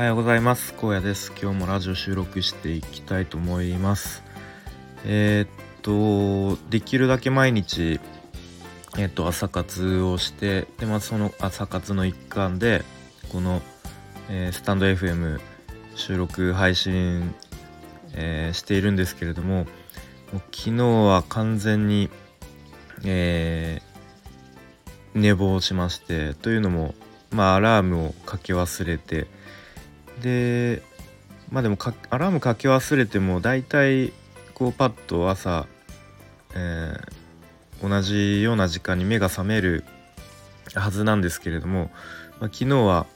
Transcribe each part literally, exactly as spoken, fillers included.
おはようございます。高野です。今日もラジオ収録していきたいと思います。えー、っとできるだけ毎日、えー、っと朝活をして、で、まあ、その朝活の一環でこの、えー、スタンド エフエム 収録配信、えー、しているんですけれど も, もう昨日は完全に、えー、寝坊しまして、というのも、まあ、アラームをかけ忘れて、で、まあでもかアラームかけ忘れてもだいたいこうパッと朝、えー、同じような時間に目が覚めるはずなんですけれども、まあ、昨日は、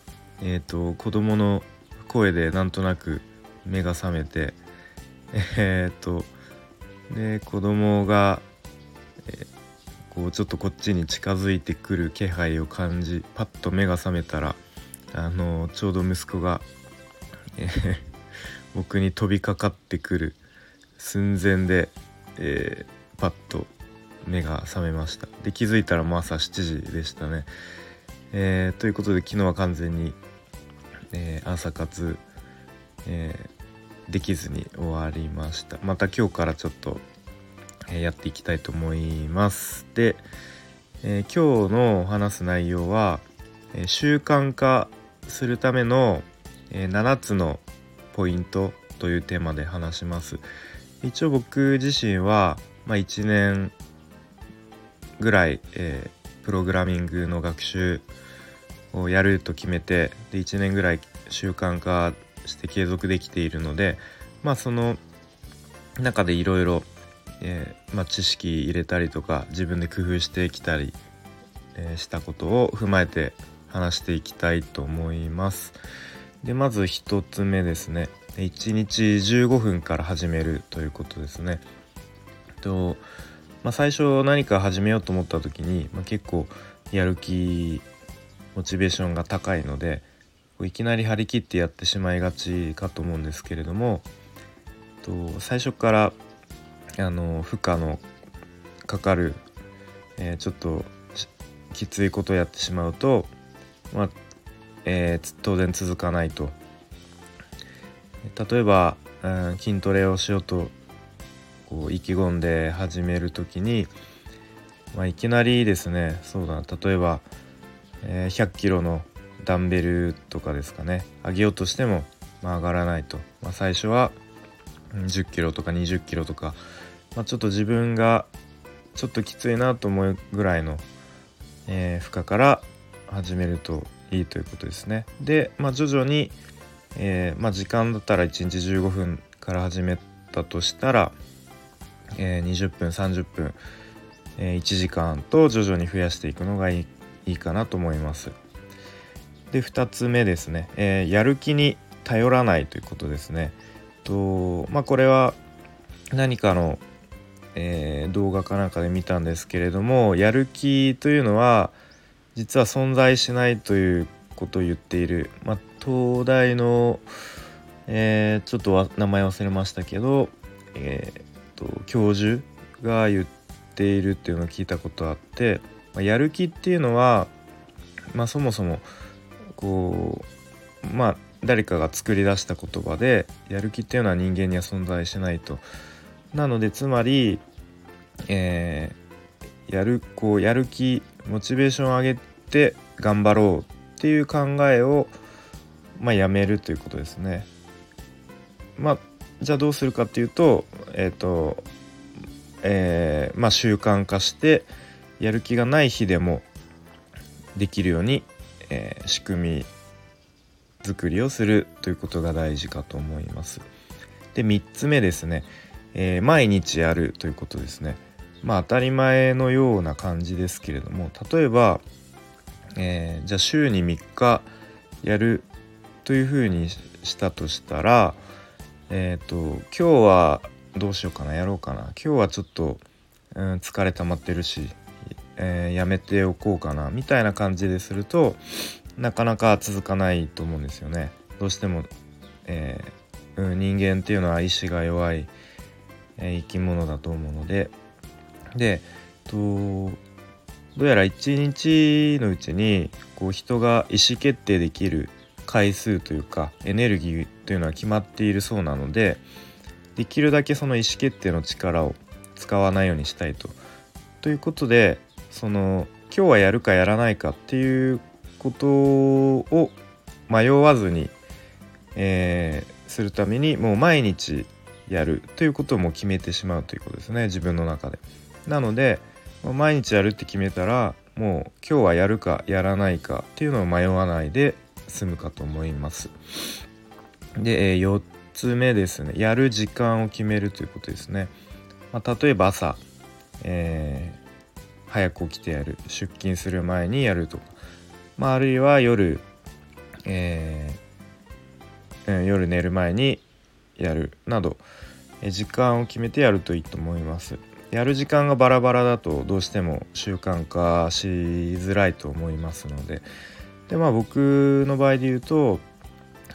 えーと、子供の声でなんとなく目が覚めて、えーと、で子供が、えー、こうちょっとこっちに近づいてくる気配を感じ、パッと目が覚めたら、あのちょうど息子がえー、僕に飛びかかってくる寸前で、えー、パッと目が覚めました。で、気づいたらもう朝しちじでしたね。えー、ということで昨日は完全に、えー、朝活、えー、できずに終わりました。また今日からちょっと、えー、やっていきたいと思います。で、えー、今日の話す内容は、えー、習慣化するためのななつのポイントというテーマで話します。一応僕自身は、まあ、いちねんぐらい、えー、プログラミングの学習をやると決めて、でいちねんぐらい習慣化して継続できているので、まあその中でいろいろ知識入れたりとか自分で工夫してきたり、えー、したことを踏まえて話していきたいと思います。で、まず一つ目ですね。いちにちじゅうごふんから始めるということですね。と、まあ、最初何か始めようと思った時に、まあ、結構やる気、モチベーションが高いので、いきなり張り切ってやってしまいがちかと思うんですけれども、と最初からあの負荷のかかる、えー、ちょっときついことをやってしまうと、まあえー、当然続かないと。例えば、うん、筋トレをしようとこう意気込んで始めるときに、まあ、いきなりですね、そうだな、例えば、えー、ひゃっキロのダンベルとかですかね、上げようとしても、まあ、上がらないと。まあ、最初はじゅっキロとかにじゅっキロとか、まあ、ちょっと自分がちょっときついなと思うぐらいの、えー、負荷から始めるといいということですね。で、まあ、徐々に、えーまあ、時間だったらいちにちじゅうごふんから始めたとしたら、えー、にじゅっぷんさんじゅっぷん、えー、いちじかんと徐々に増やしていくのがいい、いいかなと思います。で、ふたつめですね、えー、やる気に頼らないということですね。と、まあ、これは何かの、えー、動画かなんかで見たんですけれども、やる気というのは実は存在しないということを言っている、まあ、東大の、えー、ちょっと名前忘れましたけど、えー、と教授が言っているっていうのを聞いたことあって、まあ、やる気っていうのは、まあ、そもそもこう、まあ、誰かが作り出した言葉で、やる気っていうのは人間には存在しないと。なのでつまり、えー、やる、こうやる気モチベーションを上げて頑張ろうっていう考えを、まあ、やめるということですね。まあ、じゃあどうするかっていうと、えっと、えー、まあ習慣化してやる気がない日でもできるように、えー、仕組み作りをするということが大事かと思います。で、みっつめですね、えー、毎日やるということですね。まあ、当たり前のような感じですけれども、例えば、えー、じゃあ週にみっかやるというふうにしたとしたら、えーと、今日はどうしようかな、やろうかな、今日はちょっと、うん、疲れ溜まってるし、えー、やめておこうかなみたいな感じですると、なかなか続かないと思うんですよね。どうしても、えーうん、人間っていうのは意志が弱い、えー、生き物だと思うので、でとどうやら一日のうちにこう人が意思決定できる回数というかエネルギーというのは決まっているそうなので、できるだけその意思決定の力を使わないようにしたいと。ということで、その今日はやるかやらないかっていうことを迷わずに、えー、するために、もう毎日やるということをもう決めてしまうということですね、自分の中で。なので毎日やるって決めたら、もう今日はやるかやらないかっていうのを迷わないで済むかと思います。で、よっつめですね、やる時間を決めるということですね。まあ、例えば朝、えー、早く起きてやる、出勤する前にやるとか、まあ、あるいは夜、えーうん、夜寝る前にやるなど、時間を決めてやるといいと思います。やる時間がバラバラだとどうしても習慣化しづらいと思いますので、で、まあ、僕の場合で言うと、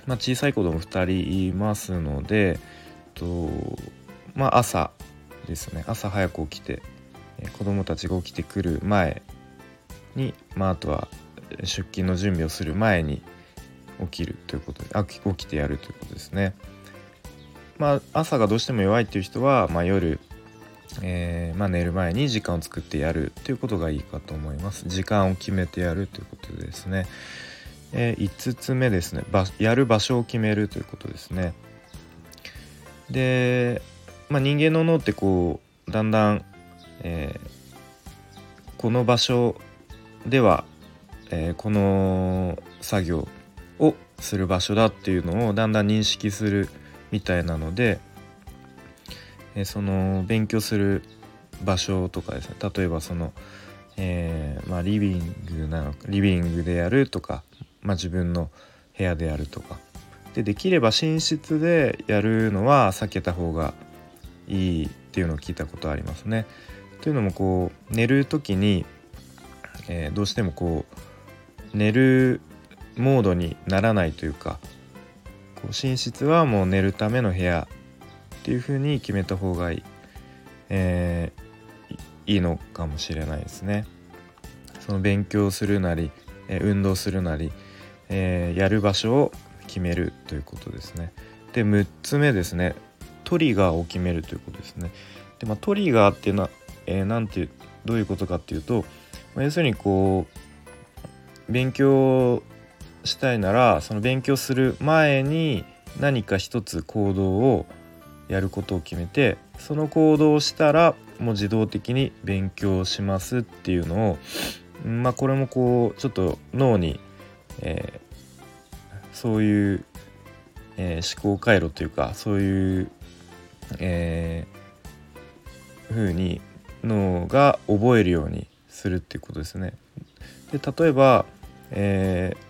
まあ、小さい子供ふたりいますので、と、まあ、朝ですね、朝早く起きて子供たちが起きてくる前に、まあ、あとは出勤の準備をする前に起きるということで、あ、起きてやるということですね。まあ、朝がどうしても弱いという人は、まあ、夜えーまあ、寝る前に時間を作ってやるということがいいかと思います。時間を決めてやるということですね。えー、いつつめですね、やる場所を決めるということですね。で、まあ、人間の脳ってこうだんだん、えー、この場所では、えー、この作業をする場所だっていうのをだんだん認識するみたいなので、その勉強する場所とかですね、例えばその、えーまあ、リビングなのかリビングでやるとか、まあ、自分の部屋でやるとかで、できれば寝室でやるのは避けた方がいいっていうのを聞いたことありますね。というのも、こう寝る時に、えー、どうしてもこう寝るモードにならないというか、こう寝室はもう寝るための部屋っていう風に決めた方がいい、えー、いいのかもしれないですね。その勉強するなり、えー、運動するなり、えー、やる場所を決めるということですね。で、むっつめですね、トリガーを決めるということですね。で、まあ、トリガーっていうのは、えー、なんていうどういうことかっていうと、まあ、要するにこう勉強したいなら、その勉強する前に何か一つ行動をやることを決めて、その行動をしたらもう自動的に勉強しますっていうのを、まあ、これもこうちょっと脳に、えー、そういう、えー、思考回路というか、そういう、えー、風に脳が覚えるようにするっていうことですね。で、例えば、えー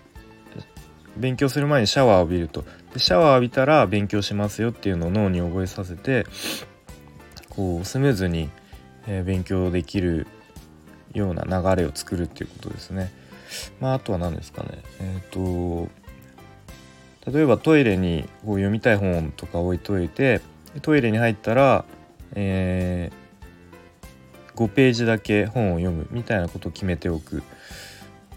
勉強する前にシャワーを浴びると、でシャワーを浴びたら勉強しますよっていうのを脳に覚えさせて、こうスムーズに、えー、勉強できるような流れを作るっていうことですね。まあ、あとは何ですかね、えー、と例えばトイレにこう読みたい本とか置いといて、トイレに入ったら、えー、ごページだけ本を読むみたいなことを決めておく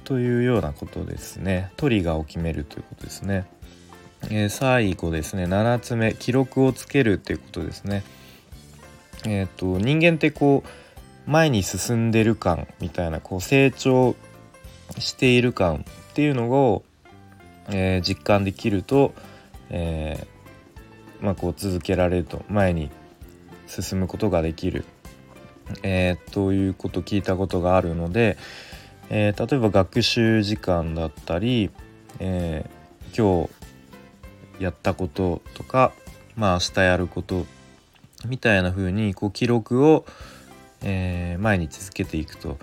というようなことですね。トリガーを決めるということですね。えー、最後ですね、ななつめ、記録をつけるということですね。えー、と人間ってこう前に進んでる感みたいな、こう成長している感っていうのを、えー、実感できると、えーまあ、こう続けられると、前に進むことができる、えー、ということを聞いたことがあるので、えー、例えば学習時間だったり、えー、今日やったこととか、まあ、明日やることみたいな風にこう記録を、えー、毎日つけていくと。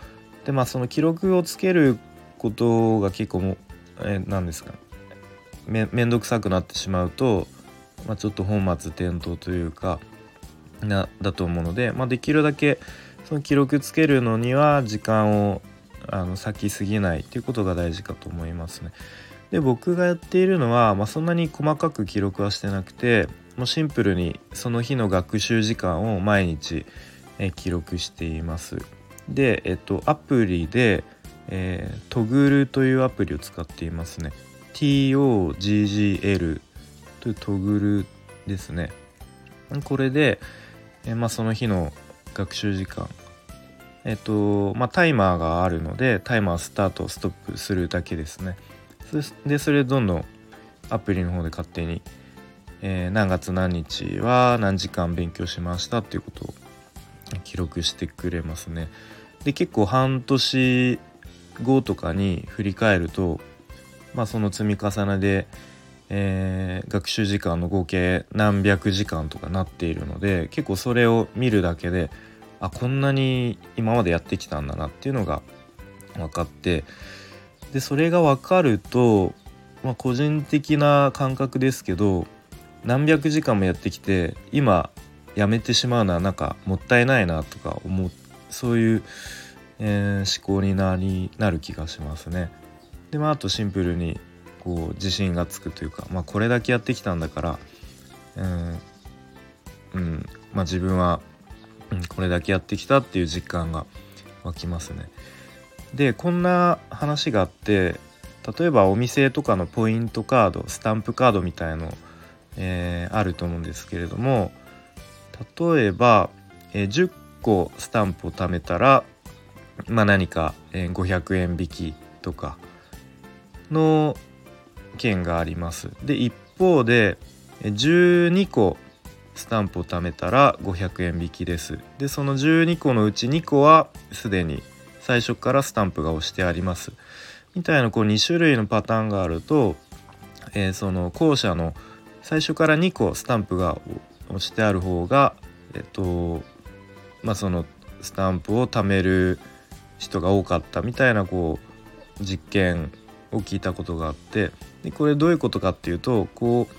で、まあ、その記録をつけることが結構も、えー、何ですか、め、めんどくさくなってしまうと、まあ、ちょっと本末転倒というかなだと思うので、まあ、できるだけその記録つけるのには時間をあの先すぎないということが大事かと思いますね。で、僕がやっているのは、まあ、そんなに細かく記録はしてなくて、もうシンプルにその日の学習時間を毎日え記録しています。で、えっと、アプリで、えー、Toggle というアプリを使っていますね。トッグル というトグルですね。これで、えーまあ、その日の学習時間、えっとまあ、タイマーがあるのでタイマースタートストップするだけですね。でそれどんどんアプリの方で勝手に、えー、何月何日は何時間勉強しましたっていうことを記録してくれますね。で結構半年後とかに振り返ると、まあ、その積み重ねで、えー、学習時間の合計何百時間とかなっているので、結構それを見るだけであこんなに今までやってきたんだなっていうのが分かって、でそれが分かると、まあ、個人的な感覚ですけど何百時間もやってきて今やめてしまうのはなんかもったいないなとか思う、そういう、えー、思考になり、なる気がしますね。で、まあ、あとシンプルにこう自信がつくというか、まあ、これだけやってきたんだから、うんうんまあ、自分はこれだけやってきたっていう実感が湧きますね。でこんな話があって、例えばお店とかのポイントカード、スタンプカードみたいの、えー、あると思うんですけれども、例えば、えー、じゅっこスタンプを貯めたら、まあ、何か、えー、ごひゃくえん引きとかの券があります。で一方で、えー、じゅうにこスタンプを貯めたらごひゃくえん引きです。でそのじゅうにこのうちにこはすでに最初からスタンプが押してありますみたいな、こうに種類のパターンがあると、えー、その後者の最初からにこスタンプが押してある方が、えっとまあ、そのスタンプを貯める人が多かったみたいな、こう実験を聞いたことがあって、でこれどういうことかっていうと、こう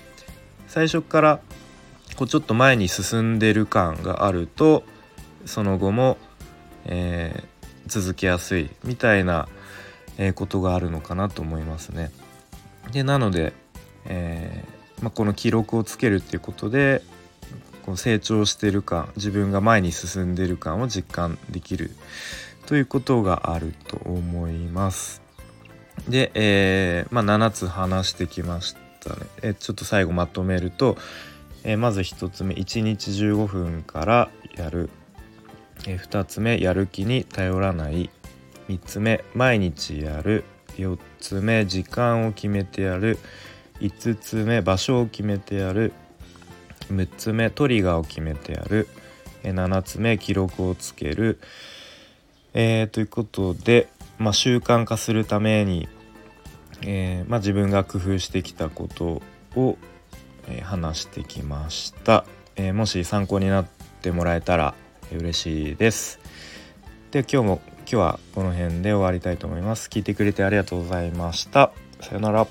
最初からこうちょっと前に進んでる感があるとその後も、えー続けやすいみたいなことがあるのかなと思いますね。でなので、えーまあ、この記録をつけるっていうことでこう成長してる感、自分が前に進んでる感を実感できるということがあると思います。で、えーまあ、ななつ話してきましたね。えちょっと最後まとめると、えー、まずひとつめいちにちじゅうごふんからやる、ふたつめやる気に頼らない、みっつめ毎日やる、よっつめ時間を決めてやる、いつつめ場所を決めてやる、むっつめトリガーを決めてやる、ななつめ記録をつける、えー、ということで、まあ、習慣化するために、えーまあ、自分が工夫してきたことを、えー、話してきました、えー、もし参考になってもらえたら嬉しいです。で、今日も今日はこの辺で終わりたいと思います。聞いてくれてありがとうございました。さよなら。